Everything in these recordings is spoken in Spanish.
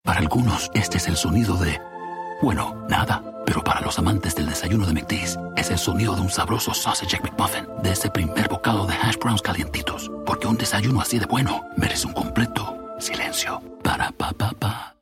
Para algunos, este es el sonido de... bueno, nada. Pero para los amantes del desayuno de McD's, es el sonido de un sabroso sausage McMuffin, de ese primer bocado de hash browns calientitos. Porque un desayuno así de bueno merece un completo silencio. Para pa pa pa.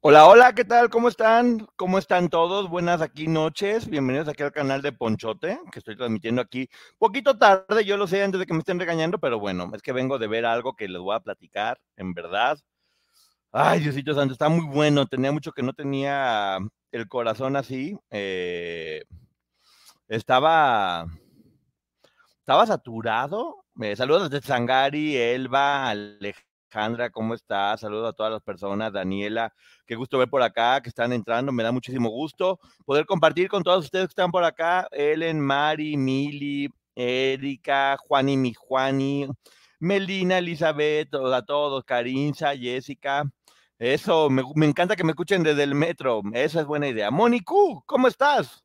Hola, hola, ¿qué tal? ¿Cómo están? ¿Cómo están todos? Buenas aquí noches, bienvenidos aquí al canal de Ponchote, que estoy transmitiendo aquí poquito tarde, yo lo sé, antes de que me estén regañando, pero bueno, es que vengo de ver algo que les voy a platicar, en verdad. Ay, Diosito santo, está muy bueno, tenía mucho que no tenía el corazón así, estaba saturado. Saludos desde Sangari, Elba, Alejandra, ¿cómo estás? Saludos a todas las personas. Daniela, qué gusto ver por acá, que están entrando, me da muchísimo gusto poder compartir con todos ustedes que están por acá. Ellen, Mari, Mili, Erika, Juani, mi Juani, Melina, Elizabeth, a todos, Carinza, Jessica. Eso, me encanta que me escuchen desde el metro, esa es buena idea. Moniku, ¿cómo estás?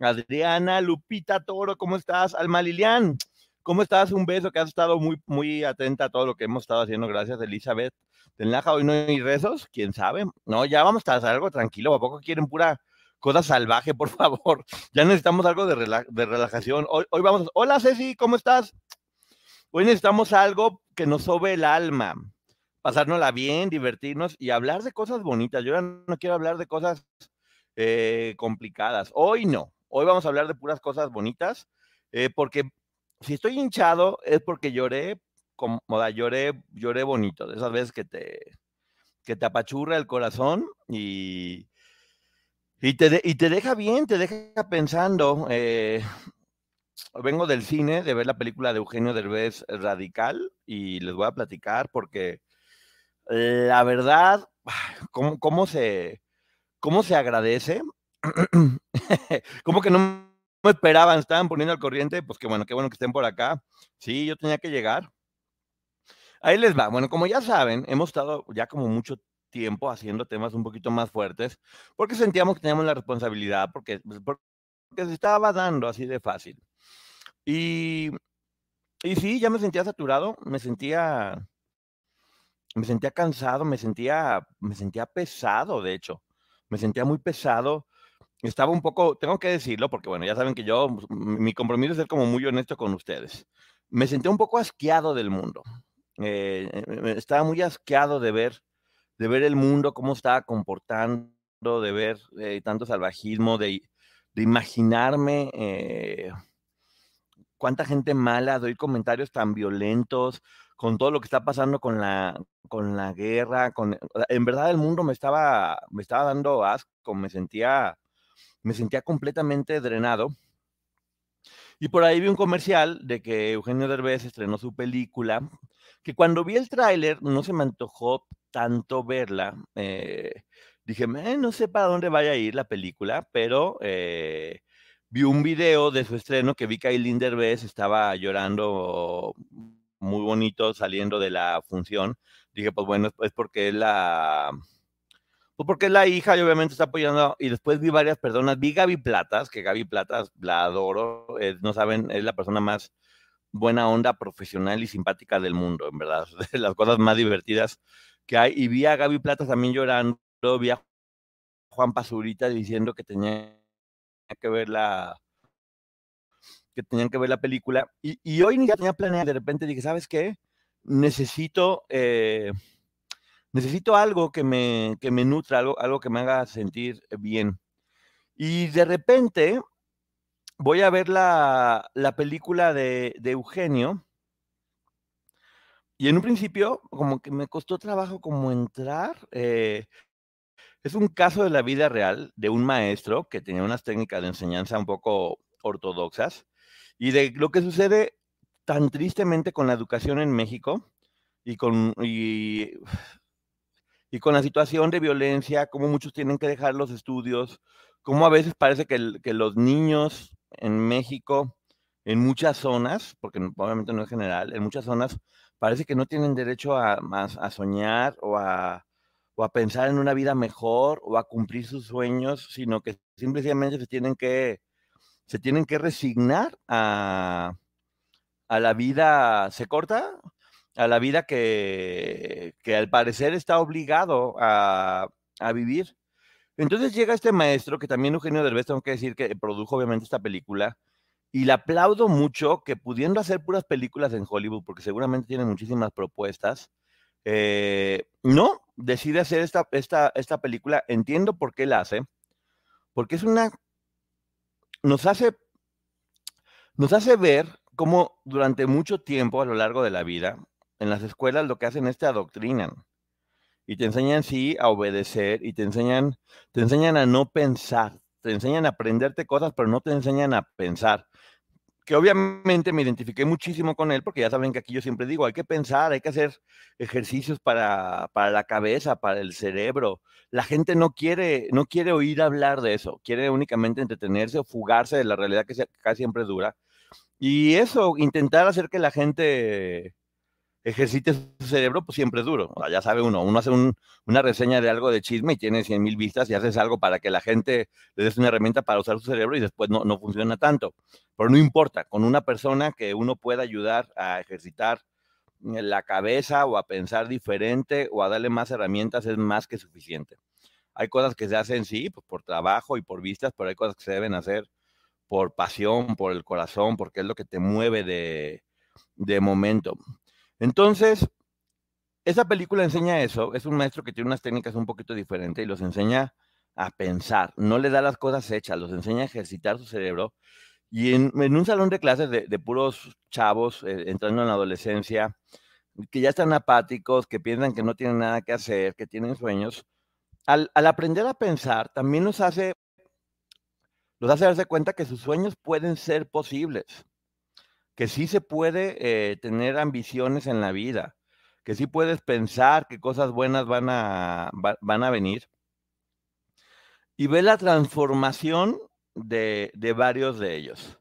Adriana, Lupita Toro, ¿cómo estás? Alma Lilian, ¿cómo estás? Un beso, que has estado muy, muy atenta a todo lo que hemos estado haciendo. Gracias, Elizabeth. ¿Te enlaja hoy no hay rezos? ¿Quién sabe? No, ya vamos a hacer algo tranquilo. ¿A poco quieren pura cosa salvaje, por favor? Ya necesitamos algo de relajación. Hoy vamos a... Hola, Ceci, ¿cómo estás? Hoy necesitamos algo que nos sobe el alma. Pasárnosla bien, divertirnos y hablar de cosas bonitas. Yo ya no quiero hablar de cosas complicadas. Hoy no. Hoy vamos a hablar de puras cosas bonitas porque... si estoy hinchado es porque lloré, como lloré bonito, de esas veces que te apachurra el corazón y te deja bien, te deja pensando. Vengo del cine de ver la película de Eugenio Derbez, Radical, y les voy a platicar porque la verdad, cómo se agradece, como que no... No esperaban, estaban poniendo al corriente, pues qué bueno que estén por acá. Sí, yo tenía que llegar. Ahí les va. Bueno, como ya saben, hemos estado ya como mucho tiempo haciendo temas un poquito más fuertes, porque sentíamos que teníamos la responsabilidad, porque se estaba dando así de fácil. Y sí, ya me sentía saturado, me sentía cansado, me sentía pesado, de hecho. Me sentía muy pesado. Estaba un poco, tengo que decirlo, porque bueno, ya saben que yo, mi compromiso es ser como muy honesto con ustedes. Me sentí un poco asqueado del mundo. Estaba muy asqueado de ver el mundo, cómo estaba comportando, de ver tanto salvajismo, de imaginarme cuánta gente mala, de oír comentarios tan violentos, con todo lo que está pasando con la guerra. En verdad el mundo me estaba dando asco, me sentía completamente drenado. Y por ahí vi un comercial de que Eugenio Derbez estrenó su película, que cuando vi el tráiler no se me antojó tanto verla. Dije, no sé para dónde vaya a ir la película, pero vi un video de su estreno que vi que Aileen Derbez estaba llorando muy bonito saliendo de la función. Dije, pues bueno, es porque es la hija y obviamente está apoyando. Y después vi varias personas, vi Gaby Platas, que Gaby Platas la adoro, no saben, es la persona más buena onda, profesional y simpática del mundo, en verdad, de las cosas más divertidas que hay. Y vi a Gaby Platas también llorando, vi a Juan Pazurita diciendo que tenían que ver la película, y hoy ni ya tenía planeado, de repente dije, ¿sabes qué? Necesito algo que me nutra, algo que me haga sentir bien. Y de repente voy a ver la película de Eugenio. Y en un principio como que me costó trabajo como entrar. Es un caso de la vida real de un maestro que tenía unas técnicas de enseñanza un poco ortodoxas. y de lo que sucede tan tristemente con la educación en México y con la situación de violencia, cómo muchos tienen que dejar los estudios, cómo a veces parece que los niños en México, en muchas zonas, porque obviamente no es general, en muchas zonas parece que no tienen derecho a soñar o a pensar en una vida mejor o a cumplir sus sueños, sino que simplemente se tienen que resignar a la vida, ¿se corta? A la vida que al parecer está obligado a vivir. Entonces llega este maestro, que también Eugenio Derbez, tengo que decir que produjo obviamente esta película, y le aplaudo mucho que pudiendo hacer puras películas en Hollywood, porque seguramente tiene muchísimas propuestas, no, decide hacer esta película. Entiendo por qué la hace, porque es una... Nos hace ver cómo durante mucho tiempo a lo largo de la vida, en las escuelas lo que hacen es te adoctrinan. Y te enseñan, sí, a obedecer, y te enseñan a no pensar, te enseñan a aprenderte cosas, pero no te enseñan a pensar. Que obviamente me identifiqué muchísimo con él, porque ya saben que aquí yo siempre digo, hay que pensar, hay que hacer ejercicios para la cabeza, para el cerebro. La gente no quiere oír hablar de eso, quiere únicamente entretenerse o fugarse de la realidad que acá siempre dura. Y eso, intentar hacer que la gente ejercite su cerebro, pues siempre es duro. O sea, ya sabe uno hace una reseña de algo de chisme y tiene 100,000 vistas y haces algo para que la gente le des una herramienta para usar su cerebro y después no funciona tanto. Pero no importa, con una persona que uno pueda ayudar a ejercitar la cabeza o a pensar diferente o a darle más herramientas es más que suficiente. Hay cosas que se hacen, sí, pues por trabajo y por vistas, pero hay cosas que se deben hacer por pasión, por el corazón, porque es lo que te mueve de momento. Entonces, esa película enseña eso. Es un maestro que tiene unas técnicas un poquito diferentes y los enseña a pensar. No le da las cosas hechas, los enseña a ejercitar su cerebro. Y en un salón de clases de puros chavos entrando en la adolescencia, que ya están apáticos, que piensan que no tienen nada que hacer, que tienen sueños, al aprender a pensar también los hace darse cuenta que sus sueños pueden ser posibles, que sí se puede tener ambiciones en la vida, que sí puedes pensar que cosas buenas van a venir. Y ve la transformación de varios de ellos.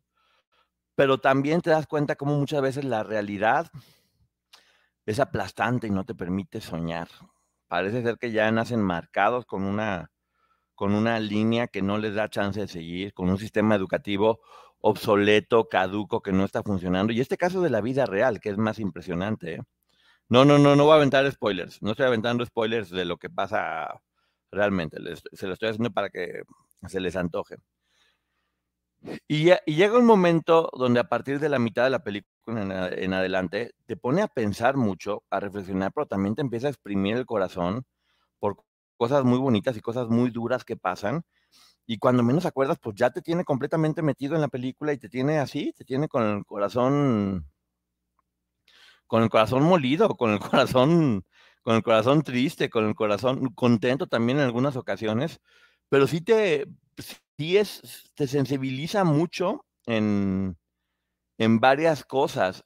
Pero también te das cuenta cómo muchas veces la realidad es aplastante y no te permite soñar. Parece ser que ya nacen marcados con una línea que no les da chance de seguir, con un sistema educativo obsoleto, caduco, que no está funcionando. Y este caso de la vida real, que es más impresionante, ¿eh? No voy a aventar spoilers. No estoy aventando spoilers de lo que pasa realmente. Se lo estoy haciendo para que se les antoje. Y llega un momento donde a partir de la mitad de la película en adelante, te pone a pensar mucho, a reflexionar, pero también te empieza a exprimir el corazón por cosas muy bonitas y cosas muy duras que pasan. Y cuando menos acuerdas, pues ya te tiene completamente metido en la película y te tiene así, te tiene con el corazón molido, con el corazón triste, con el corazón contento también en algunas ocasiones, pero sí te sensibiliza mucho en varias cosas.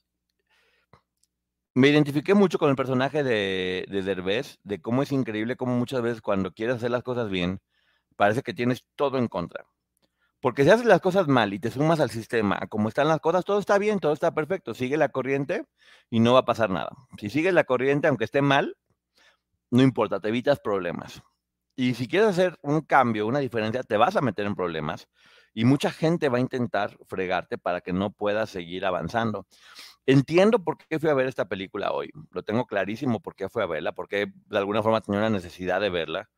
Me identifiqué mucho con el personaje de Derbez, de cómo es increíble, cómo muchas veces cuando quieres hacer las cosas bien, parece que tienes todo en contra. Porque si haces las cosas mal y te sumas al sistema, como están las cosas, todo está bien, todo está perfecto. Sigue la corriente y no va a pasar nada. Si sigues la corriente, aunque esté mal, no importa, te evitas problemas. Y si quieres hacer un cambio, una diferencia, te vas a meter en problemas y mucha gente va a intentar fregarte para que no puedas seguir avanzando. Entiendo por qué fui a ver esta película hoy. Lo tengo clarísimo por qué fui a verla, porque de alguna forma tenía una necesidad de verla.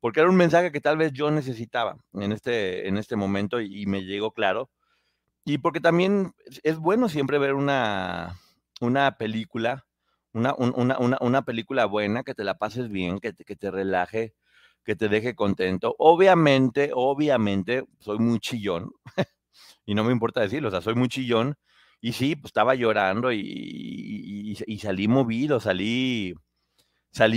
Porque era un mensaje que tal vez yo necesitaba en este momento y me llegó claro. Y porque también es bueno siempre ver una película buena, que te la pases bien, que te relaje, que te deje contento. Obviamente, soy muy chillón y no me importa decirlo, o sea, soy muy chillón. Y sí, pues estaba llorando y salí movido, salí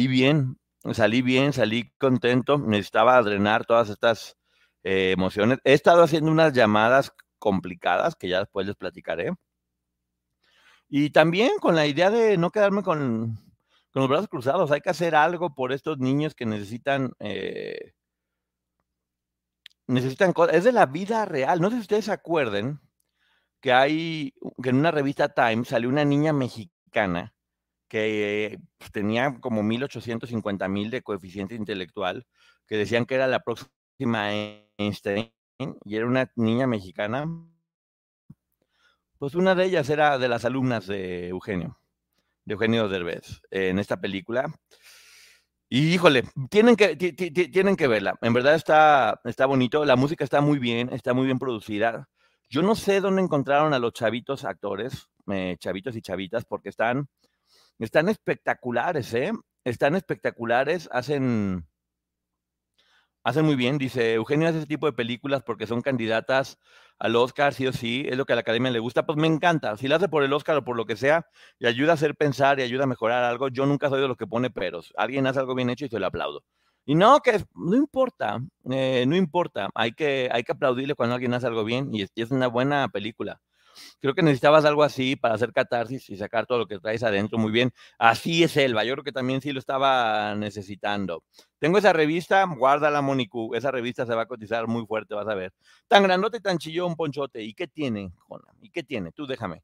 bien. Salí bien, salí contento, necesitaba drenar todas estas emociones. He estado haciendo unas llamadas complicadas que ya después les platicaré. Y también con la idea de no quedarme con los brazos cruzados. Hay que hacer algo por estos niños que necesitan... necesitan cosas. Es de la vida real. No sé si ustedes se acuerden que en una revista Time salió una niña mexicana que tenía como 1,850,000 de coeficiente intelectual, que decían que era la próxima Einstein, y era una niña mexicana. Pues una de ellas era de las alumnas de Eugenio Derbez, en esta película. Y, híjole, tienen que verla. En verdad está bonito. La música está muy bien producida. Yo no sé dónde encontraron a los chavitos actores, chavitos y chavitas, porque están espectaculares, ¿eh? Están espectaculares, hacen muy bien. Dice, Eugenio hace ese tipo de películas porque son candidatas al Oscar, sí o sí, es lo que a la academia le gusta. Pues me encanta. Si la hace por el Oscar o por lo que sea, y ayuda a hacer pensar y ayuda a mejorar algo, yo nunca soy de los que pone peros. Alguien hace algo bien hecho y se lo aplaudo. Y no, que no importa, no importa. Hay que aplaudirle cuando alguien hace algo bien, y es una buena película. Creo que necesitabas algo así para hacer catarsis y sacar todo lo que traes adentro. Muy bien, así es, Elba. Yo creo que también sí lo estaba necesitando. Tengo esa revista, guárdala, Moniku. Esa revista se va a cotizar muy fuerte, vas a ver. Tan grandote y tan chillón, Ponchote. ¿Y qué tiene, Jona? ¿Y qué tiene? Tú déjame.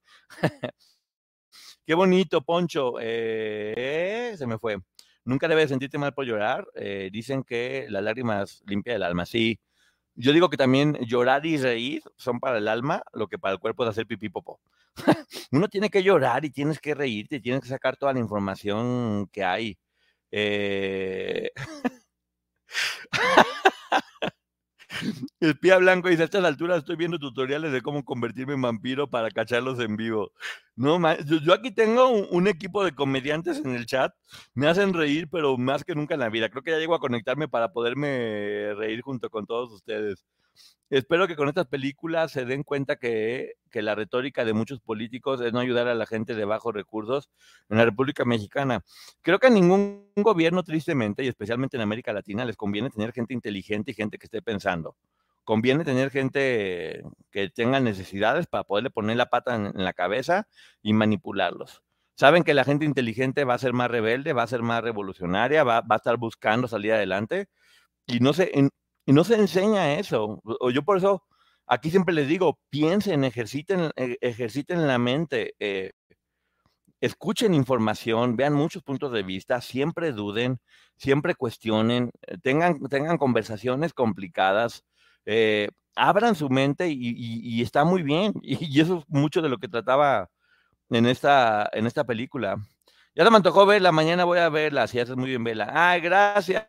Qué bonito, Poncho. Se me fue. Nunca debes sentirte mal por llorar. Dicen que las lágrimas limpian el alma. Sí. Yo digo que también llorar y reír son para el alma lo que para el cuerpo es hacer pipí popó. Uno tiene que llorar y tienes que reírte, tienes que sacar toda la información que hay. El Pía Blanco dice, a estas alturas estoy viendo tutoriales de cómo convertirme en vampiro para cacharlos en vivo. No, yo aquí tengo un equipo de comediantes en el chat. Me hacen reír, pero más que nunca en la vida. Creo que ya llego a conectarme para poderme reír junto con todos ustedes. Espero que con estas películas se den cuenta que la retórica de muchos políticos es no ayudar a la gente de bajos recursos en la República Mexicana. Creo que a ningún gobierno, tristemente, y especialmente en América Latina, les conviene tener gente inteligente y gente que esté pensando. Conviene tener gente que tenga necesidades para poderle poner la pata en la cabeza y manipularlos. Saben que la gente inteligente va a ser más rebelde, va a ser más revolucionaria, va a estar buscando salir adelante, y no se enseña eso. Yo por eso aquí siempre les digo, piensen, ejerciten la mente, escuchen información, vean muchos puntos de vista, siempre duden, siempre cuestionen, tengan conversaciones complicadas, abran su mente y está muy bien. Y eso es mucho de lo que trataba en esta película. Ya se me antojó verla, mañana voy a verla, si haces muy bien verla. ¡Ay, gracias!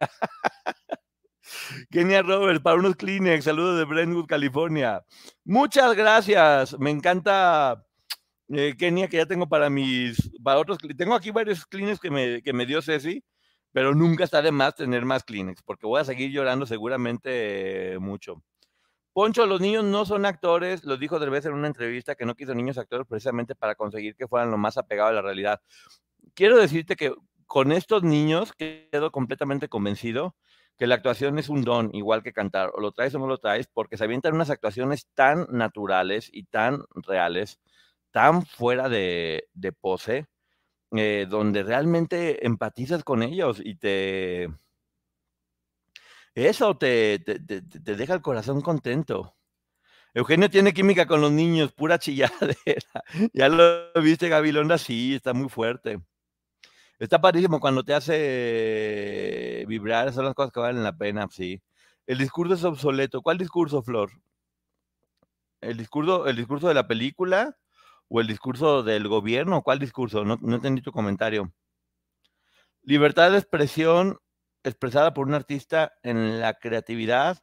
Genial, Robert, para unos Kleenex. Saludos de Brentwood, California. Muchas gracias. Me encanta, Kenia, que ya tengo para otros. Tengo aquí varios Kleenex que me dio Ceci, pero nunca está de más tener más Kleenex, porque voy a seguir llorando seguramente mucho. Poncho, los niños no son actores. Lo dijo Derbez en una entrevista, que no quiso niños actores precisamente para conseguir que fueran lo más apegado a la realidad. Quiero decirte que con estos niños quedo completamente convencido que la actuación es un don, igual que cantar, o lo traes o no lo traes, porque se avientan unas actuaciones tan naturales y tan reales, tan fuera de pose, donde realmente empatizas con ellos y te deja el corazón contento. Eugenio tiene química con los niños, pura chilladera. Ya lo viste, Gabilonda, sí, está muy fuerte. Está padrísimo cuando te hace vibrar, son las cosas que valen la pena, sí. El discurso es obsoleto. ¿Cuál discurso, Flor? ¿El discurso de la película o el discurso del gobierno? ¿Cuál discurso? No entendí tu comentario. Libertad de expresión expresada por un artista en la creatividad,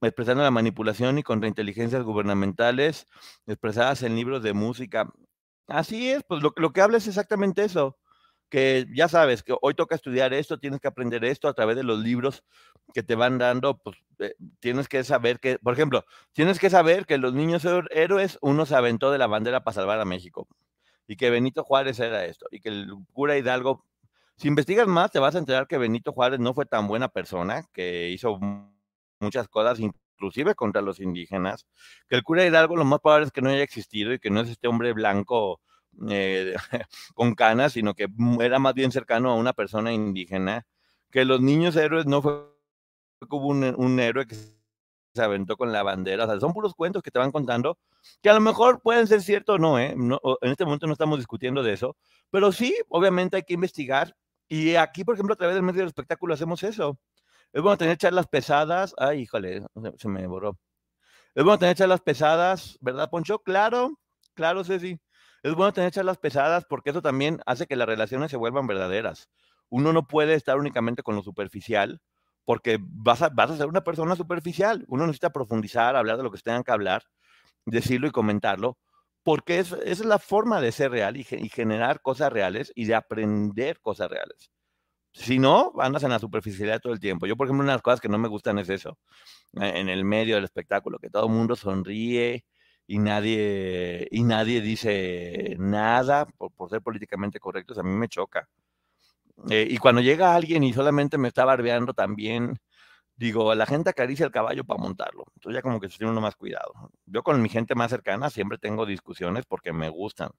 expresando la manipulación y contra inteligencias gubernamentales, expresadas en libros de música. Así es, pues lo que habla es exactamente eso. Que ya sabes que hoy toca estudiar esto, tienes que aprender esto a través de los libros que te van dando, pues tienes que saber que, por ejemplo, tienes que saber que los niños héroes, uno se aventó de la bandera para salvar a México, y que Benito Juárez era esto, y que el cura Hidalgo, si investigas más te vas a enterar que Benito Juárez no fue tan buena persona, que hizo muchas cosas, inclusive contra los indígenas, que el cura Hidalgo lo más probable es que no haya existido y que no es este hombre blanco con canas, sino que era más bien cercano a una persona indígena, que los niños héroes no fue como un héroe que se aventó con la bandera. O sea, son puros cuentos que te van contando, que a lo mejor pueden ser ciertos o no, ¿eh? No, en este momento no estamos discutiendo de eso, pero sí, obviamente hay que investigar, y aquí, por ejemplo, a través del medio del espectáculo hacemos eso. Es bueno tener charlas pesadas. Ay, híjole, se me borró. Es bueno tener charlas pesadas, ¿verdad, Poncho? Claro, claro, Ceci. Es bueno tener charlas pesadas porque eso también hace que las relaciones se vuelvan verdaderas. Uno no puede estar únicamente con lo superficial, porque vas a ser una persona superficial. Uno necesita profundizar, hablar de lo que tengan que hablar, decirlo y comentarlo, porque esa es la forma de ser real y generar cosas reales y de aprender cosas reales. Si no, andas en la superficialidad todo el tiempo. Yo, por ejemplo, una de las cosas que no me gustan es eso, en el medio del espectáculo, que todo el mundo sonríe y nadie dice nada por ser políticamente correctos. A mí me choca. Y cuando llega alguien y solamente me está barbeando también, digo, la gente acaricia el caballo para montarlo. Entonces ya como que tiene uno más cuidado. Yo con mi gente más cercana siempre tengo discusiones porque me gustan.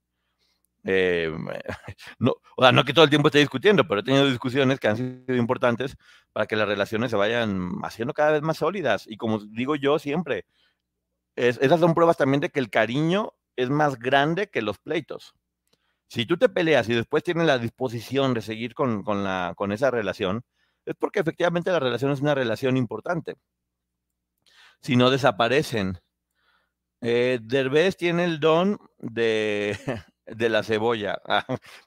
No, o sea, no que todo el tiempo esté discutiendo, pero he tenido discusiones que han sido importantes para que las relaciones se vayan haciendo cada vez más sólidas. Y como digo yo siempre, esas son pruebas también de que el cariño es más grande que los pleitos. Si tú te peleas y después tienes la disposición de seguir con esa relación, es porque efectivamente la relación es una relación importante. Si no, desaparecen. Derbez tiene el don de la cebolla,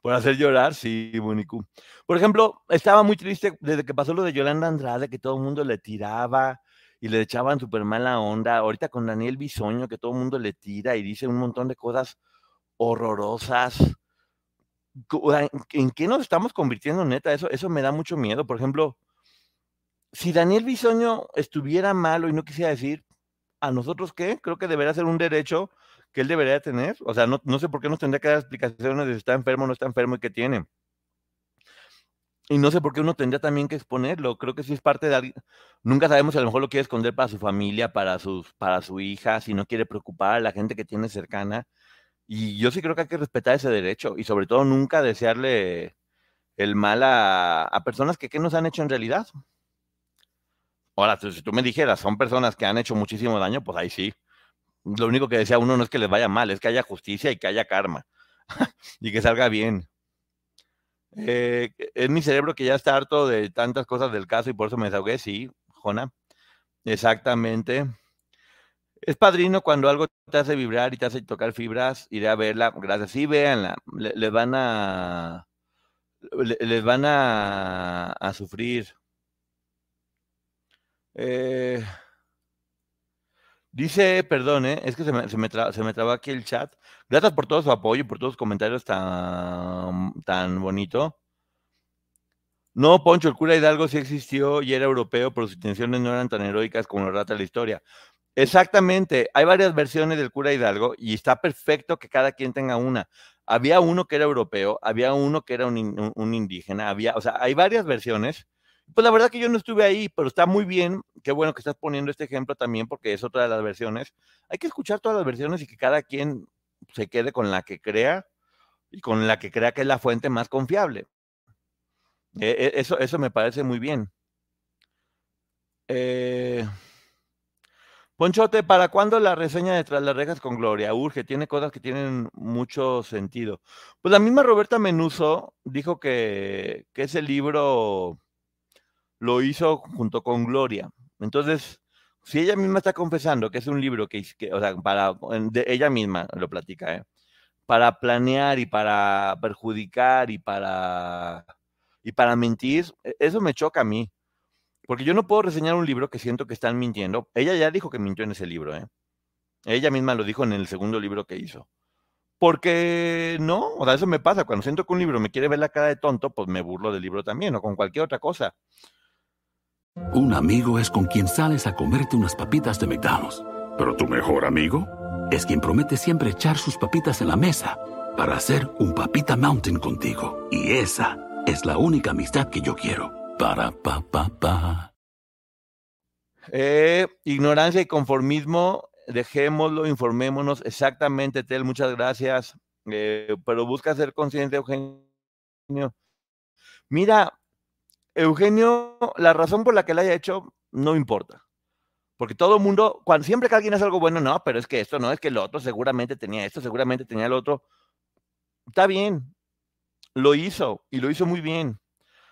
por hacer llorar, sí, Moniku. Por ejemplo, estaba muy triste desde que pasó lo de Yolanda Andrade, que todo el mundo le tiraba y le echaban súper mala onda. Ahorita con Daniel Bisogno, que todo el mundo le tira y dice un montón de cosas horrorosas. ¿En qué nos estamos convirtiendo, neta? Eso me da mucho miedo. Por ejemplo, si Daniel Bisogno estuviera malo y no quisiera decir, ¿a nosotros qué? Creo que debería ser un derecho que él debería tener. O sea, no sé por qué nos tendría que dar explicaciones de si está enfermo o no está enfermo y qué tiene. Y no sé por qué uno tendría también que exponerlo. Creo que sí es parte de alguien. Nunca sabemos si a lo mejor lo quiere esconder para su familia, para su hija, si no quiere preocupar a la gente que tiene cercana. Y yo sí creo que hay que respetar ese derecho y sobre todo nunca desearle el mal a personas que nos han hecho en realidad. Ahora, si tú me dijeras, son personas que han hecho muchísimo daño, pues ahí sí. Lo único que desea uno no es que les vaya mal, es que haya justicia y que haya karma y que salga bien. Es mi cerebro que ya está harto de tantas cosas del caso y por eso me desahogué, sí, Jona. Exactamente. Es padrino cuando algo te hace vibrar y te hace tocar fibras. Iré a verla. Gracias. Sí, véanla. Les van a sufrir. Dice, perdón, es que se me trabó aquí el chat. Gracias por todo su apoyo y por todos los comentarios tan bonito. No, Poncho, el cura Hidalgo sí existió y era europeo, pero sus intenciones no eran tan heroicas como lo relata la historia. Exactamente, hay varias versiones del cura Hidalgo y está perfecto que cada quien tenga una. Había uno que era europeo, había uno que era un indígena, o sea, hay varias versiones. Pues la verdad que yo no estuve ahí, pero está muy bien, qué bueno que estás poniendo este ejemplo también porque es otra de las versiones. Hay que escuchar todas las versiones y que cada quien se quede con la que crea y con la que crea que es la fuente más confiable. Eso me parece muy bien. Ponchote, ¿para cuándo la reseña de Tras las Rejas con Gloria? Urge, tiene cosas que tienen mucho sentido. Pues la misma Roberta Menchú dijo que ese libro lo hizo junto con Gloria. Entonces, si ella misma está confesando que es un libro que o sea, ella misma lo platica, para planear y para perjudicar y para mentir, eso me choca a mí. Porque yo no puedo reseñar un libro que siento que están mintiendo. Ella ya dijo que mintió en ese libro, Ella misma lo dijo en el segundo libro que hizo. Porque no, o sea, eso me pasa. Cuando siento que un libro me quiere ver la cara de tonto, pues me burlo del libro también, o con cualquier otra cosa. Un amigo es con quien sales a comerte unas papitas de McDonald's. Pero tu mejor amigo es quien promete siempre echar sus papitas en la mesa para hacer un Papita Mountain contigo. Y esa es la única amistad que yo quiero. Para, pa, pa, pa. Ignorancia y conformismo, dejémoslo, informémonos. Exactamente, Tel, muchas gracias. Pero busca ser consciente, Eugenio. Mira, Eugenio, la razón por la que la haya hecho no importa. Porque todo el mundo, cuando siempre que alguien hace algo bueno, no, pero es que esto no, es que el otro seguramente tenía esto, seguramente tenía el otro. Está bien, lo hizo y lo hizo muy bien.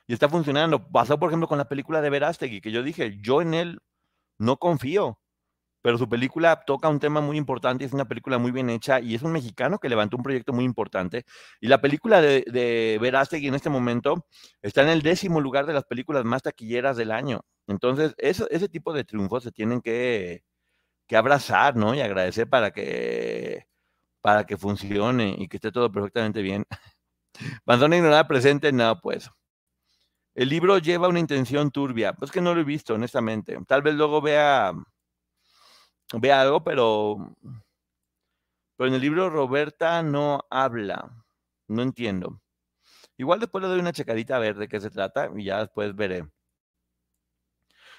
Y está funcionando. Pasó, por ejemplo, con la película de Verástegui, que yo dije, yo en él no confío. Pero su película toca un tema muy importante, es una película muy bien hecha y es un mexicano que levantó un proyecto muy importante. Y la película de Verástegui en este momento está en el 10º lugar de las películas más taquilleras del año. Entonces, ese tipo de triunfos se tienen que abrazar, ¿no? Y agradecer para que funcione y que esté todo perfectamente bien. Bandona ignorada presente, no, pues. El libro lleva una intención turbia. Pues que no lo he visto, honestamente. Tal vez luego vea algo, pero en el libro Roberta no habla, no entiendo. Igual después le doy una checadita a ver de qué se trata y ya después veré.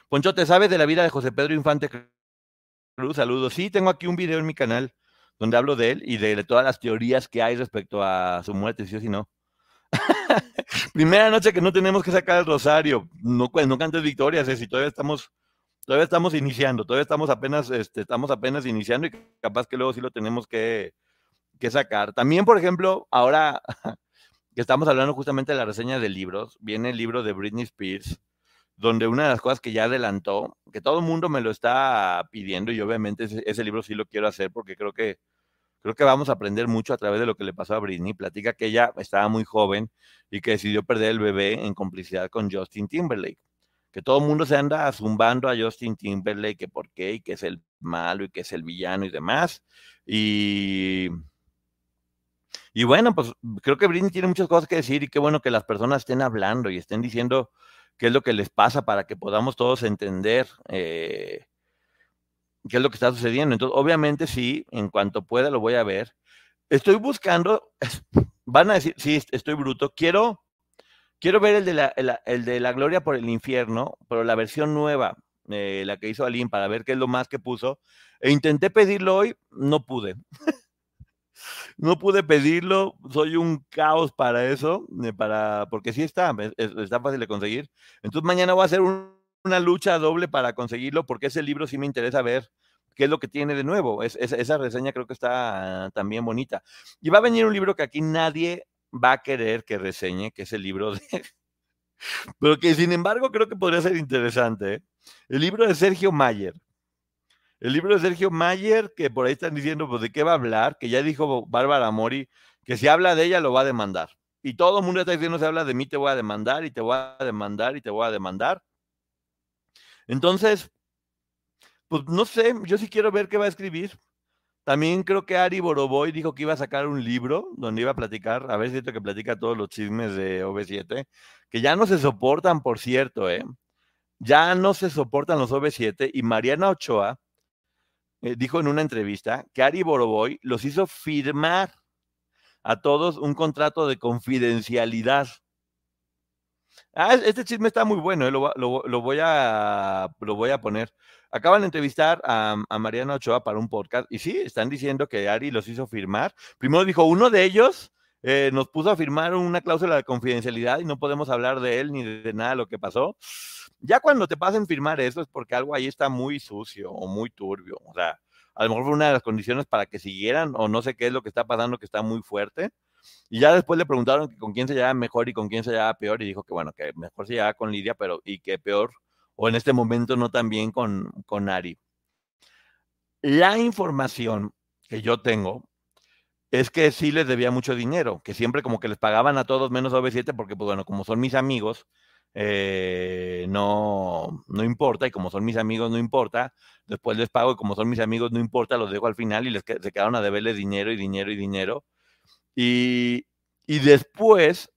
Ponchote, ¿sabes de la vida de José Pedro Infante Cruz? Saludos. Sí, tengo aquí un video en mi canal donde hablo de él y de todas las teorías que hay respecto a su muerte, sí o sí no. Primera noche que no tenemos que sacar el rosario. No, no cantes victorias, si todavía estamos iniciando, todavía estamos apenas iniciando y capaz que luego sí lo tenemos que sacar. También, por ejemplo, ahora que estamos hablando justamente de la reseña de libros, viene el libro de Britney Spears, donde una de las cosas que ya adelantó, que todo el mundo me lo está pidiendo y obviamente ese libro sí lo quiero hacer porque creo que vamos a aprender mucho a través de lo que le pasó a Britney. Platica que ella estaba muy joven y que decidió perder el bebé en complicidad con Justin Timberlake. Que todo el mundo se anda zumbando a Justin Timberlake, que por qué, y que es el malo, y que es el villano, y demás. Y bueno, pues creo que Britney tiene muchas cosas que decir, y qué bueno que las personas estén hablando y estén diciendo qué es lo que les pasa para que podamos todos entender qué es lo que está sucediendo. Entonces, obviamente sí, en cuanto pueda lo voy a ver. Estoy buscando, van a decir, sí, estoy bruto, Quiero ver el de la Gloria por el Infierno, pero la versión nueva, la que hizo Aline, para ver qué es lo más que puso. E intenté pedirlo hoy, no pude. No pude pedirlo, soy un caos para eso, porque sí está fácil de conseguir. Entonces mañana voy a hacer una lucha doble para conseguirlo, porque ese libro sí me interesa ver qué es lo que tiene de nuevo. Esa reseña creo que está también bonita. Y va a venir un libro que aquí nadie va a querer que reseñe, que es el libro de... Pero que, sin embargo, creo que podría ser interesante, ¿eh? El libro de Sergio Mayer. El libro de Sergio Mayer, que por ahí están diciendo, pues, ¿de qué va a hablar? Que ya dijo Bárbara Mori que si habla de ella lo va a demandar. Y todo el mundo está diciendo, si habla de mí te voy a demandar, y te voy a demandar, y te voy a demandar. Entonces, pues, no sé, yo sí quiero ver qué va a escribir. También creo que Ari Borovoy dijo que iba a sacar un libro donde iba a platicar, a ver si es cierto que platica todos los chismes de OV7, que ya no se soportan, por cierto, ¿eh? Ya no se soportan los OV7, y Mariana Ochoa dijo en una entrevista que Ari Borovoy los hizo firmar a todos un contrato de confidencialidad. Ah, este chisme está muy bueno, ¿eh? Lo voy a poner. Acaban de entrevistar a Mariana Ochoa para un podcast y sí, están diciendo que Ari los hizo firmar. Primero dijo, uno de ellos nos puso a firmar una cláusula de confidencialidad y no podemos hablar de él ni de nada de lo que pasó. Ya cuando te pasen firmar eso es porque algo ahí está muy sucio o muy turbio. O sea, a lo mejor fue una de las condiciones para que siguieran o no sé qué es lo que está pasando, que está muy fuerte. Y ya después le preguntaron que con quién se llevaba mejor y con quién se llevaba peor y dijo que bueno, que mejor se llevaba con Lidia, pero y que peor o en este momento no tan bien con Ari. La información que yo tengo es que sí les debía mucho dinero, que siempre como que les pagaban a todos menos a OV7 porque, pues bueno, como son mis amigos, no importa, y como son mis amigos no importa, después les pago y como son mis amigos no importa, los dejo al final y se quedaron a deberles dinero y dinero y dinero. Y después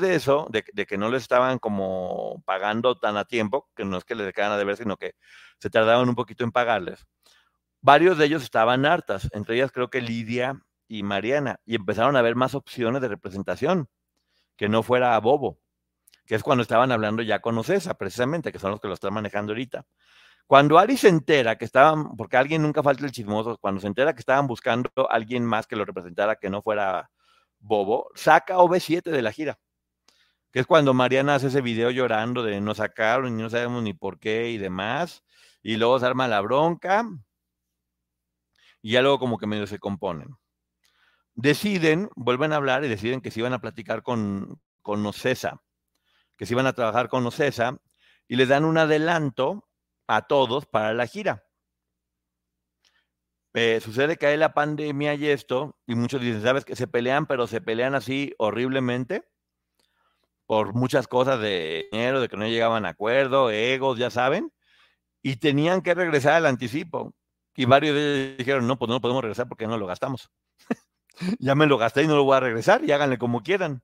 de eso, de que no les estaban como pagando tan a tiempo, que no es que les dejaran a deber, sino que se tardaban un poquito en pagarles, varios de ellos estaban hartas, entre ellas creo que Lidia y Mariana, y empezaron a ver más opciones de representación, que no fuera a Bobo, que es cuando estaban hablando ya con Ocesa, precisamente, que son los que lo están manejando ahorita. Cuando Ari se entera que estaban, porque alguien nunca falta el chismoso, cuando se entera que estaban buscando a alguien más que lo representara, que no fuera Bobo, saca OV7 de la gira. Que es cuando Mariana hace ese video llorando de no sacaron y no sabemos ni por qué y demás. Y luego se arma la bronca. Y ya luego como que medio se componen. Deciden, vuelven a hablar y deciden que se iban a platicar con Ocesa. Que se iban a trabajar con Ocesa. Y les dan un adelanto a todos para la gira. Sucede que hay la pandemia y esto, y muchos dicen, ¿sabes qué? Se pelean, pero se pelean así horriblemente por muchas cosas de dinero, de que no llegaban a acuerdo, egos, ya saben, y tenían que regresar al anticipo. Y varios de ellos dijeron, no, pues no podemos regresar porque no lo gastamos. Ya me lo gasté y no lo voy a regresar, y háganle como quieran.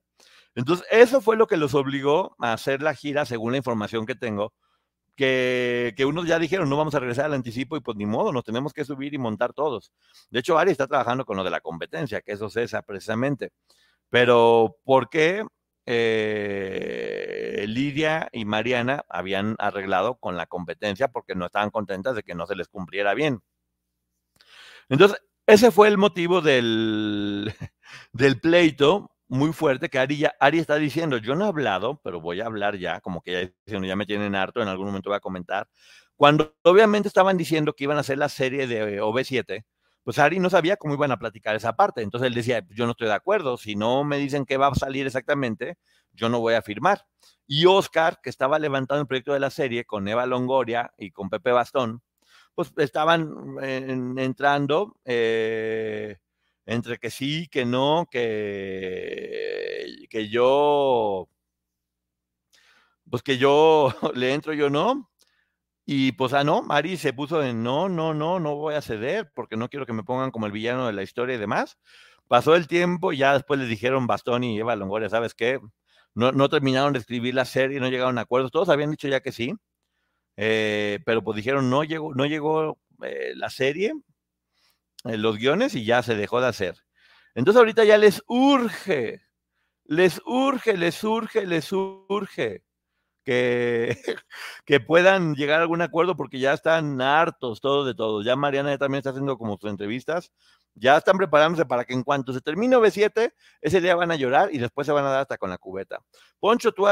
Entonces, eso fue lo que los obligó a hacer la gira, según la información que tengo, que unos ya dijeron, no vamos a regresar al anticipo y pues ni modo, nos tenemos que subir y montar todos. De hecho, Ari está trabajando con lo de la competencia, que eso cesa precisamente. Pero, ¿por qué Lidia y Mariana habían arreglado con la competencia? Porque no estaban contentas de que no se les cumpliera bien. Entonces, ese fue el motivo del pleito muy fuerte que Ari está diciendo, yo no he hablado, pero voy a hablar ya, como que ya diciendo, ya me tienen harto, en algún momento voy a comentar. Cuando obviamente estaban diciendo que iban a hacer la serie de OV7, pues Ari no sabía cómo iban a platicar esa parte. Entonces él decía, yo no estoy de acuerdo, si no me dicen qué va a salir exactamente, yo no voy a firmar. Y Oscar, que estaba levantando el proyecto de la serie con Eva Longoria y con Pepe Bastón, pues estaban entrando... entre que sí, que no, que yo, pues que yo le entro, yo no. Y pues, no, Ari se puso en no voy a ceder porque no quiero que me pongan como el villano de la historia y demás. Pasó el tiempo y ya después les dijeron Bastón y Eva Longoria, ¿sabes qué? No terminaron de escribir la serie, no llegaron a acuerdos. Todos habían dicho ya que sí, pero pues dijeron no llegó la serie, los guiones, y ya se dejó de hacer. Entonces ahorita ya les urge que puedan llegar a algún acuerdo porque ya están hartos todos de todos. Ya Mariana ya también está haciendo como sus entrevistas, ya están preparándose para que en cuanto se termine OV7, ese día van a llorar y después se van a dar hasta con la cubeta. Poncho, tú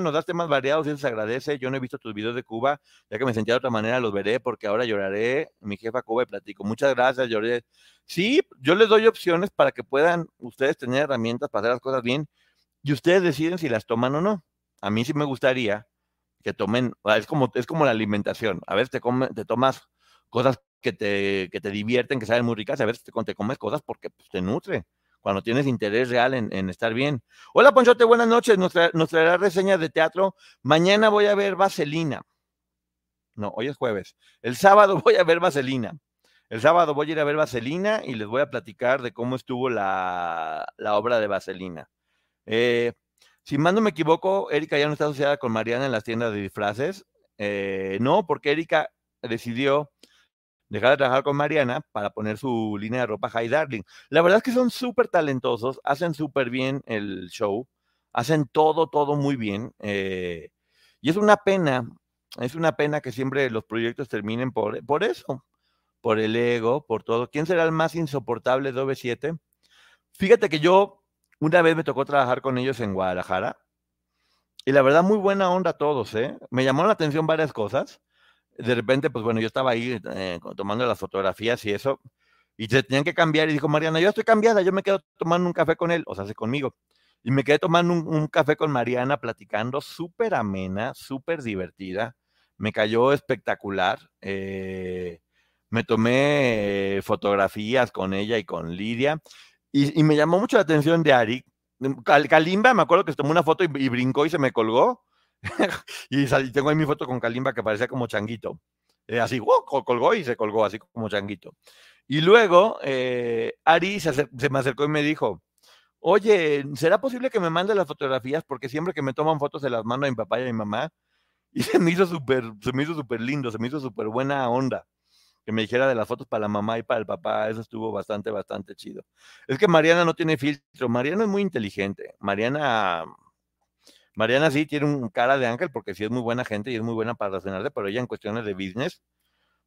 nos das temas variados y eso se agradece. Yo no he visto tus videos de Cuba, ya que me sentía de otra manera, los veré porque ahora lloraré. Mi jefa Cuba y platico. Muchas gracias, lloré. Sí, yo les doy opciones para que puedan ustedes tener herramientas para hacer las cosas bien y ustedes deciden si las toman o no. A mí sí me gustaría que tomen, es como la alimentación. A veces te tomas cosas que te divierten, que saben muy ricas, a veces te comes cosas porque pues, te nutre. Cuando tienes interés real en estar bien. Hola, Ponchote, buenas noches. Nos traerá reseñas de teatro. Mañana voy a ver Vaselina. No, hoy es jueves. El sábado voy a ver Vaselina. El sábado voy a ir a ver Vaselina y les voy a platicar de cómo estuvo la obra de Vaselina. Si más no me equivoco, Erika ya no está asociada con Mariana en las tiendas de disfraces. No, porque Erika decidió dejar de trabajar con Mariana para poner su línea de ropa High Darling. La verdad es que son súper talentosos, hacen súper bien el show, hacen todo muy bien. Y es una pena que siempre los proyectos terminen por eso, por el ego, por todo. ¿Quién será el más insoportable de OV7? Fíjate que yo una vez me tocó trabajar con ellos en Guadalajara y la verdad muy buena onda todos, ¿eh? Me llamó la atención varias cosas. De repente, pues bueno, yo estaba ahí tomando las fotografías y eso, y se tenían que cambiar, y dijo Mariana, yo estoy cambiada, yo me quedo tomando un café con él, o sea, conmigo, y me quedé tomando un café con Mariana, platicando, súper amena, súper divertida, me cayó espectacular, me tomé fotografías con ella y con Lidia, y me llamó mucho la atención de Ari, Kalimba, me acuerdo que se tomó una foto y brincó y se me colgó, y tengo ahí mi foto con Kalimba que parecía como changuito, así, colgó y se colgó así como changuito. Y luego Ari se me acercó y me dijo, oye, ¿será posible que me mande las fotografías? Porque siempre que me toman fotos se las mando a mi papá y a mi mamá. Y se me hizo súper lindo, se me hizo súper buena onda que me dijera de las fotos para la mamá y para el papá. Eso estuvo bastante chido. Es que Mariana no tiene filtro, Mariana es muy inteligente, Mariana... Mariana sí tiene un cara de ángel porque sí es muy buena gente y es muy buena para relacionarse, pero ella en cuestiones de business,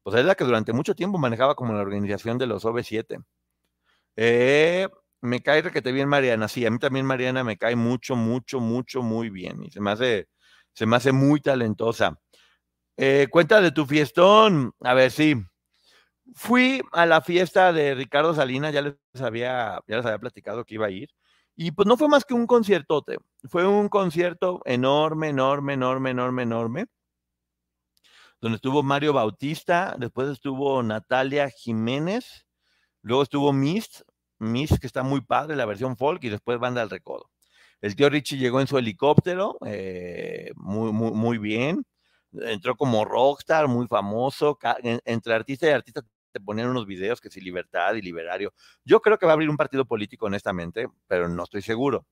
pues es la que durante mucho tiempo manejaba como la organización de los OV7. Me cae que te bien Mariana, sí, a mí también Mariana me cae mucho, muy bien, y se me hace muy talentosa. Cuenta de tu fiestón, a ver, sí, fui a la fiesta de Ricardo Salinas, ya les había platicado que iba a ir, y pues no fue más que un conciertote, fue un concierto enorme, donde estuvo Mario Bautista, después estuvo Natalia Jiménez, luego estuvo Mist, que está muy padre, la versión folk, y después Banda al Recodo. El tío Richie llegó en su helicóptero, muy bien, entró como rockstar, muy famoso, entre artista y artista te ponían unos videos que si Libertad y Liberario. Yo creo que va a abrir un partido político, honestamente, pero no estoy seguro.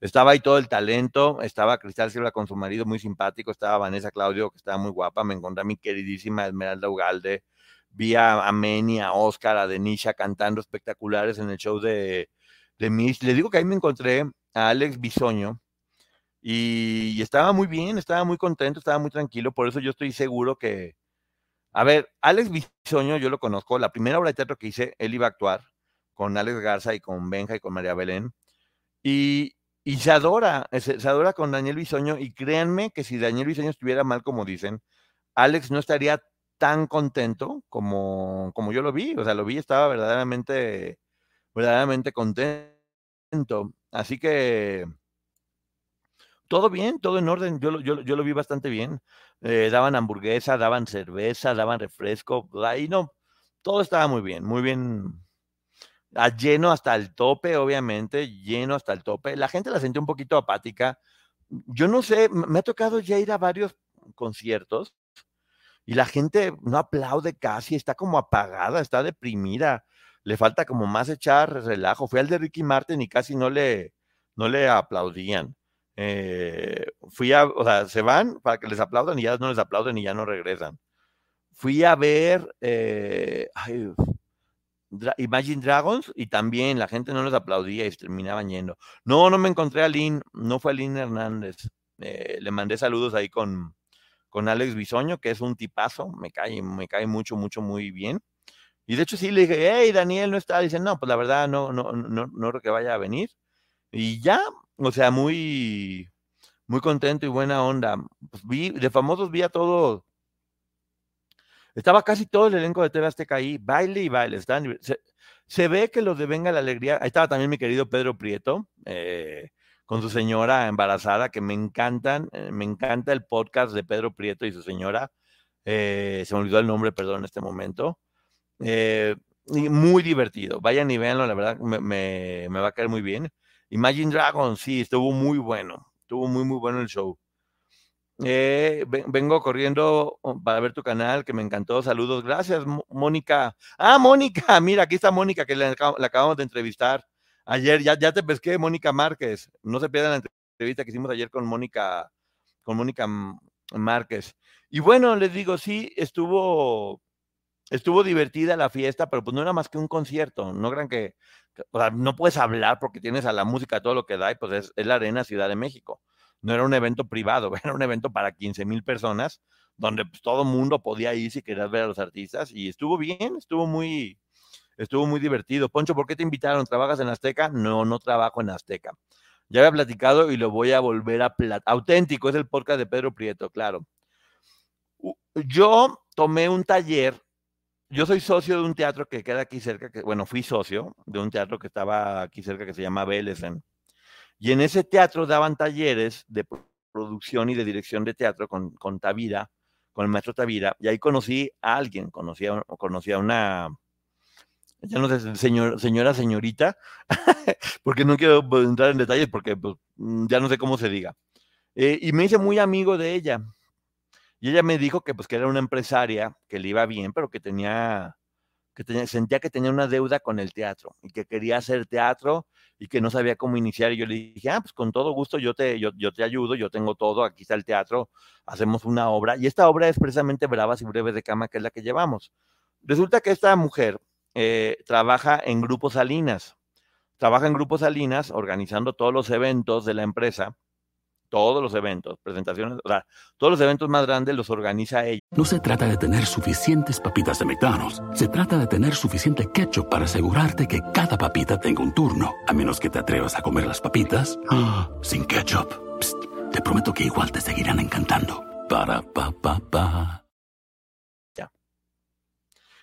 Estaba ahí todo el talento, estaba Cristal Silva con su marido, muy simpático, estaba Vanessa Claudio, que estaba muy guapa, me encontré a mi queridísima Esmeralda Ugalde, vi a Meni, a Oscar, a Denisha cantando espectaculares en el show de Miss. Les digo que ahí me encontré a Alex Bisogno y estaba muy bien, estaba muy contento, estaba muy tranquilo, por eso yo estoy seguro que... A ver, Alex Bisogno yo lo conozco, la primera obra de teatro que hice, él iba a actuar con Alex Garza y con Benja y con María Belén, y se adora con Daniel Bisogno, y créanme que si Daniel Bisogno estuviera mal, como dicen, Alex no estaría tan contento como yo lo vi, o sea, lo vi, estaba verdaderamente contento, así que todo bien, todo en orden, yo lo vi bastante bien, daban hamburguesa, daban cerveza, daban refresco, ahí no, todo estaba muy bien, lleno hasta el tope, obviamente, lleno hasta el tope, la gente la sentía un poquito apática, yo no sé, me ha tocado ya ir a varios conciertos, y la gente no aplaude casi, está como apagada, está deprimida, le falta como más echar relajo. Fui al de Ricky Martin y casi no le aplaudían. O sea, se van para que les aplaudan y ya no les aplauden y ya no regresan. Fui a ver Imagine Dragons y también la gente no les aplaudía y terminaban yendo. No me encontré a Lynn, no fue a Lynn Hernández. Le mandé saludos ahí con Alex Bisogno, que es un tipazo, me cae mucho, muy bien. Y de hecho sí le dije, hey, Daniel no está, dicen, no, pues la verdad no creo que vaya a venir. Y ya, o sea, muy contento y buena onda. Pues de famosos vi a todos. Estaba casi todo el elenco de TV Azteca ahí, baile y baile. Se ve que los de Venga la Alegría, ahí estaba también mi querido Pedro Prieto, con su señora embarazada, que me encanta el podcast de Pedro Prieto y su señora, se me olvidó el nombre, perdón, en este momento, muy divertido, vayan y véanlo, la verdad, me va a caer muy bien. Imagine Dragons, sí, estuvo muy bueno el show. Vengo corriendo para ver tu canal, que me encantó, saludos, gracias, Mónica. Ah, Mónica, mira, aquí está Mónica, que la acabamos de entrevistar. Ayer ya te pesqué, Mónica Márquez. No se pierdan la entrevista que hicimos ayer con Mónica Márquez. Y bueno, les digo, sí, estuvo divertida la fiesta, pero pues no era más que un concierto. No crean que, o sea, no puedes hablar porque tienes a la música todo lo que da y pues es la Arena Ciudad de México. No era un evento privado, era un evento para 15,000 personas donde pues, todo mundo podía ir si querías ver a los artistas y estuvo bien, estuvo muy divertido. Poncho, ¿por qué te invitaron? ¿Trabajas en Azteca? No trabajo en Azteca. Ya había platicado y lo voy a volver a platicar. Auténtico, es el podcast de Pedro Prieto, claro. Yo tomé un taller. Yo soy socio de un teatro que queda aquí cerca. Fui socio de un teatro que estaba aquí cerca que se llama Belesen. Y en ese teatro daban talleres de producción y de dirección de teatro con Tavira, con el maestro Tavira. Y ahí conocí a alguien, conocí a una... Ya no sé, señorita, porque no quiero entrar en detalles, porque pues, ya no sé cómo se diga. Y me hice muy amigo de ella. Y ella me dijo que, pues, que era una empresaria, que le iba bien, pero sentía que tenía una deuda con el teatro, y que quería hacer teatro, y que no sabía cómo iniciar. Y yo le dije, ah, pues con todo gusto yo te ayudo, yo tengo todo, aquí está el teatro, hacemos una obra. Y esta obra es precisamente Bravas y Breves de Cama, que es la que llevamos. Resulta que esta mujer... trabaja en Grupo Salinas, organizando todos los eventos de la empresa, Todos los eventos, presentaciones, o sea, todos los eventos más grandes los organiza ella. No se trata de tener suficientes papitas de McDonald's. Se trata de tener suficiente ketchup para asegurarte que cada papita tenga un turno. A menos que te atrevas a comer las papitas sin ketchup. Psst, te prometo que igual te seguirán encantando. Para pa pa pa. Ya.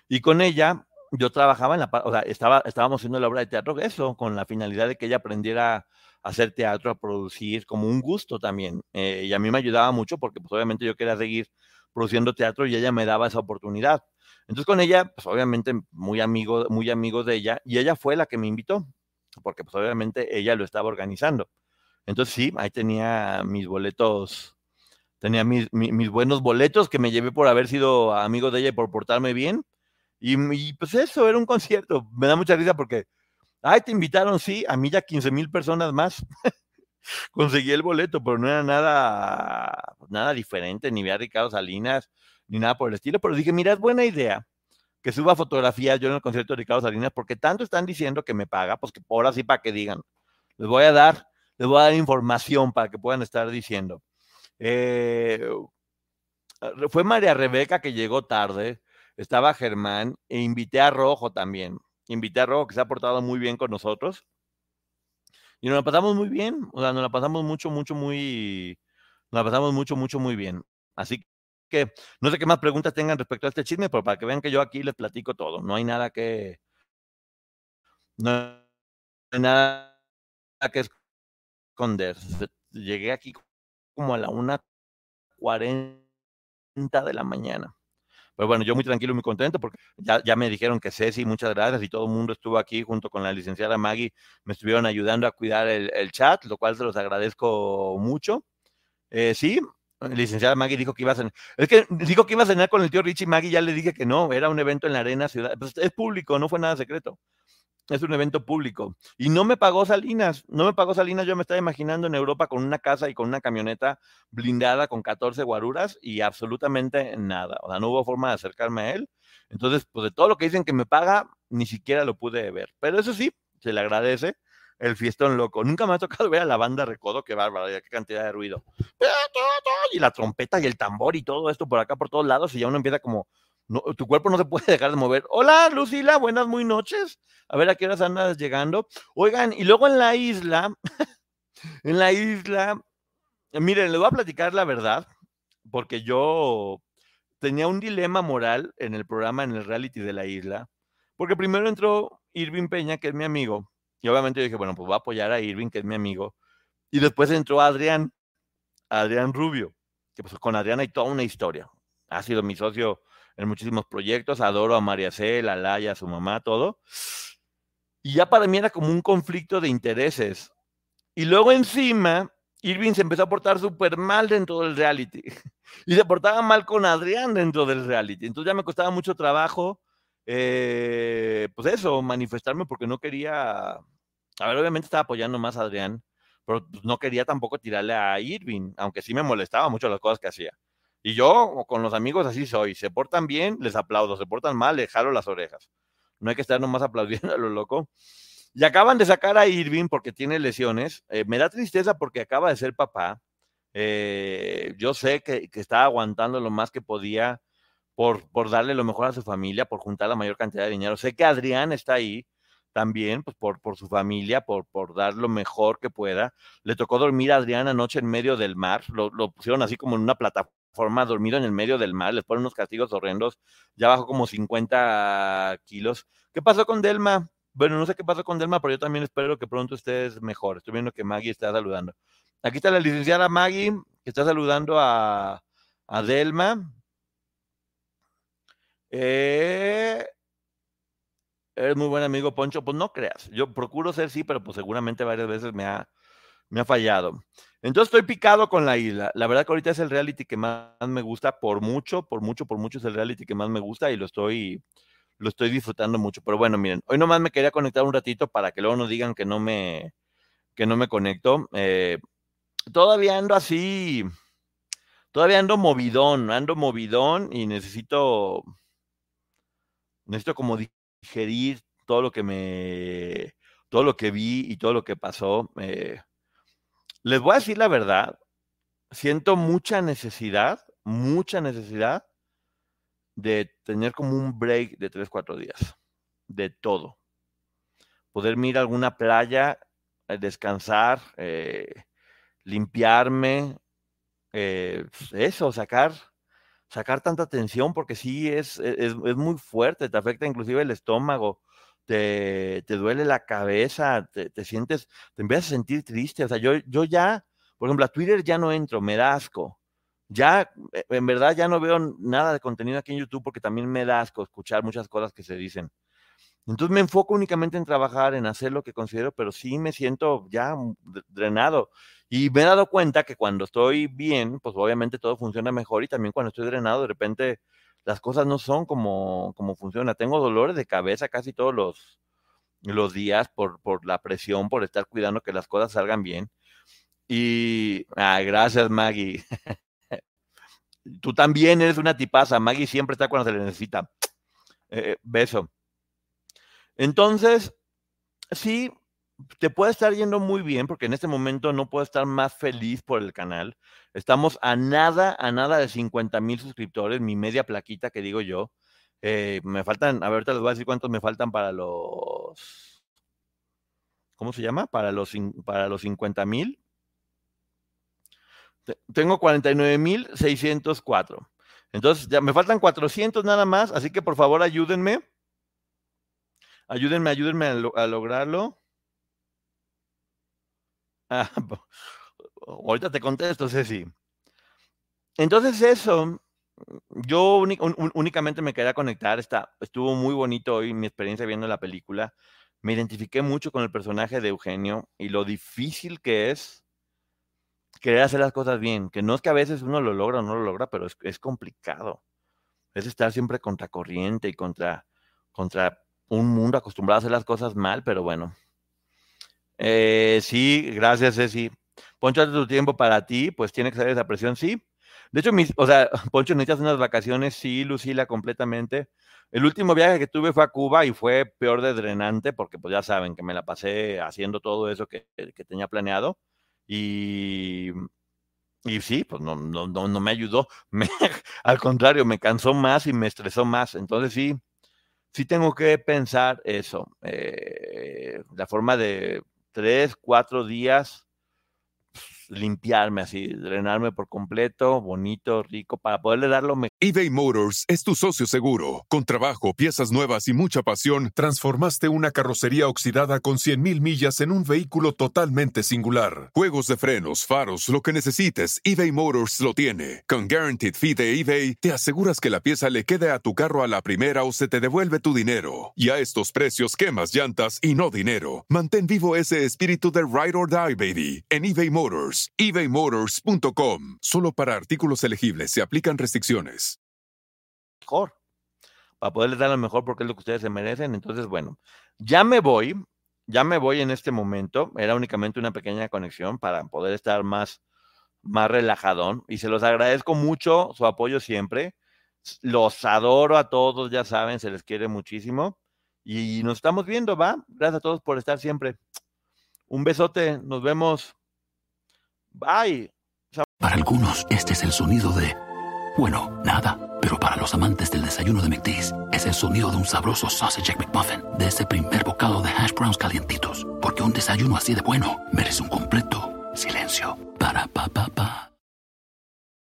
Y con ella yo trabajaba en la, o sea, estábamos haciendo la obra de teatro, eso, con la finalidad de que ella aprendiera hacer teatro, a producir, como un gusto también. Y a mí me ayudaba mucho porque, pues, obviamente yo quería seguir produciendo teatro y ella me daba esa oportunidad. Entonces, con ella, pues, obviamente muy amigo de ella, y ella fue la que me invitó porque, pues, obviamente ella lo estaba organizando. Entonces, sí, ahí tenía mis boletos, tenía mis buenos boletos que me llevé por haber sido amigo de ella y por portarme bien. Y pues eso, era un concierto. Me da mucha risa porque... Ay, te invitaron, sí, a mí ya 15,000 personas más. Conseguí el boleto, pero no era nada diferente, ni vi a Ricardo Salinas, ni nada por el estilo. Pero dije, mira, es buena idea que suba fotografías yo en el concierto de Ricardo Salinas, porque tanto están diciendo que me paga, pues que ahora sí, para que digan. Les voy a dar información para que puedan estar diciendo. Fue María Rebeca que llegó tarde, estaba Germán, e invité a Rojo también. Invité a Rojo, que se ha portado muy bien con nosotros. Y nos la pasamos muy bien. O sea, nos la pasamos muy bien. Así que no sé qué más preguntas tengan respecto a este chisme, pero para que vean que yo aquí les platico todo. No hay nada que esconder. Llegué aquí como a la 1:40 de la mañana. Pero bueno, yo muy tranquilo y muy contento porque ya me dijeron que Ceci, muchas gracias, y todo el mundo estuvo aquí junto con la licenciada Maggie, me estuvieron ayudando a cuidar el chat, lo cual se los agradezco mucho. Sí, la licenciada Maggie dijo que iba a cenar. Es que dijo que iba a cenar con el tío Richie. Maggie, ya le dije que no, era un evento en la Arena Ciudad. Pues es público, no fue nada secreto. Es un evento público. Y no me pagó Salinas, yo me estaba imaginando en Europa con una casa y con una camioneta blindada con 14 guaruras y absolutamente nada. O sea, no hubo forma de acercarme a él. Entonces, pues de todo lo que dicen que me paga, ni siquiera lo pude ver. Pero eso sí, se le agradece el fiestón loco. Nunca me ha tocado ver a la banda Recodo, qué bárbaro, qué cantidad de ruido. Y la trompeta y el tambor y todo esto por acá, por todos lados, y ya uno empieza como... No, tu cuerpo no se puede dejar de mover. Hola, Lucila, buenas, muy noches. A ver a qué horas andas llegando. Oigan, y luego en la isla, miren, les voy a platicar la verdad, porque yo tenía un dilema moral en el programa, en el reality de la isla, porque primero entró Irving Peña, que es mi amigo, y obviamente yo dije, bueno, pues voy a apoyar a Irving, que es mi amigo, y después entró Adrián Rubio, que pues con Adrián hay toda una historia. Ha sido mi socio en muchísimos proyectos, adoro a María Cel, a Laia, a su mamá, todo. Y ya para mí era como un conflicto de intereses. Y luego encima, Irving se empezó a portar súper mal dentro del reality. Y se portaba mal con Adrián dentro del reality. Entonces ya me costaba mucho trabajo, pues eso, manifestarme porque no quería... A ver, obviamente estaba apoyando más a Adrián, pero no quería tampoco tirarle a Irving, aunque sí me molestaba mucho las cosas que hacía. Y yo, con los amigos, así soy. Se portan bien, les aplaudo. Se portan mal, les jalo las orejas. No hay que estar nomás aplaudiendo a lo loco. Y acaban de sacar a Irving porque tiene lesiones. Me da tristeza porque acaba de ser papá. Yo sé que estaba aguantando lo más que podía por darle lo mejor a su familia, por juntar la mayor cantidad de dinero. Sé que Adrián está ahí también, pues por su familia, por dar lo mejor que pueda. Le tocó dormir a Adrián anoche en medio del mar. Lo pusieron así como en una plataforma, dormido en el medio del mar, les ponen unos castigos horrendos, ya bajó como 50 kilos. ¿Qué pasó con Delma? Bueno, no sé qué pasó con Delma, pero yo también espero que pronto estés mejor. Estoy viendo que Maggie está saludando. Aquí está la licenciada Maggie, que está saludando a Delma. Eres muy buen amigo, Poncho. Pues no creas, yo procuro ser sí, pero pues seguramente varias veces me ha fallado. Entonces estoy picado con la isla. La verdad que ahorita es el reality que más me gusta, por mucho es el reality que más me gusta y lo estoy disfrutando mucho. Pero bueno, miren, hoy nomás me quería conectar un ratito para que luego no digan que no me conecto. Todavía ando así, todavía ando movidón y necesito como digerir todo lo que vi y todo lo que pasó. Les voy a decir la verdad, siento mucha necesidad de tener como un break de 3-4 días, de todo. Poder ir a alguna playa, descansar, limpiarme, eso, sacar tanta tensión, porque sí es muy fuerte, te afecta inclusive el estómago, te duele la cabeza, te empiezas a sentir triste. O sea, yo ya, por ejemplo, a Twitter ya no entro, me da asco. Ya, en verdad, ya no veo nada de contenido aquí en YouTube porque también me da asco escuchar muchas cosas que se dicen. Entonces me enfoco únicamente en trabajar, en hacer lo que considero, pero sí me siento ya drenado. Y me he dado cuenta que cuando estoy bien, pues obviamente todo funciona mejor, y también cuando estoy drenado, de repente las cosas no son como funciona. Tengo dolores de cabeza casi todos los días por la presión, por estar cuidando que las cosas salgan bien. Y, gracias, Maggie. Tú también eres una tipaza. Maggie siempre está cuando se le necesita. Beso. Entonces, sí, te puede estar yendo muy bien, porque en este momento no puedo estar más feliz por el canal. Estamos a nada de 50,000 suscriptores, mi media plaquita que digo yo. Me faltan, a ver, ahorita les voy a decir cuántos me faltan para los... ¿Cómo se llama? Para los 50,000. Tengo 49,604. Entonces, ya me faltan 400 nada más, así que por favor ayúdenme. Ayúdenme a lograrlo. Ahorita te contesto, Ceci. Entonces eso, yo únicamente me quería conectar. Estuvo muy bonito hoy mi experiencia viendo la película. Me identifiqué mucho con el personaje de Eugenio y lo difícil que es querer hacer las cosas bien, que no es que a veces uno lo logra o no lo logra, pero es complicado. Es estar siempre contracorriente y contra un mundo acostumbrado a hacer las cosas mal, pero bueno. Sí, gracias, Ceci. Poncho, tu tiempo para ti, pues tiene que salir esa presión, sí. De hecho, Poncho, necesitas unas vacaciones, sí, Lucila, completamente. El último viaje que tuve fue a Cuba y fue peor de drenante, porque pues ya saben que me la pasé haciendo todo eso que tenía planeado. Y sí, pues no me ayudó. Al contrario, me cansó más y me estresó más. Entonces sí tengo que pensar eso. La forma de 3-4 días, pues, limpiarme así, drenarme por completo, bonito, rico, para poderle dar lo mejor. eBay Motors es tu socio seguro. Con trabajo, piezas nuevas y mucha pasión, transformaste una carrocería oxidada con 100,000 millas en un vehículo totalmente singular. Juegos de frenos, faros, lo que necesites, eBay Motors lo tiene. Con Guaranteed Fit de eBay, te aseguras que la pieza le quede a tu carro a la primera o se te devuelve tu dinero. Y a estos precios, quemas llantas y no dinero. Mantén vivo ese espíritu de Ride or Die, baby, en eBay Motors. eBayMotors.com. Solo para artículos elegibles se aplican restricciones. Mejor. Para poderles dar lo mejor porque es lo que ustedes se merecen. Entonces, bueno, ya me voy en este momento. Era únicamente una pequeña conexión para poder estar más relajadón. Y se los agradezco mucho su apoyo siempre. Los adoro a todos, ya saben, se les quiere muchísimo. Y nos estamos viendo, ¿va? Gracias a todos por estar siempre. Un besote, nos vemos. Bye. Para algunos, este es el sonido de... Bueno, nada. Pero para los amantes del desayuno de McD's, es el sonido de un sabroso sausage McMuffin, de ese primer bocado de hash browns calientitos. Porque un desayuno así de bueno merece un completo silencio. Para pa pa pa.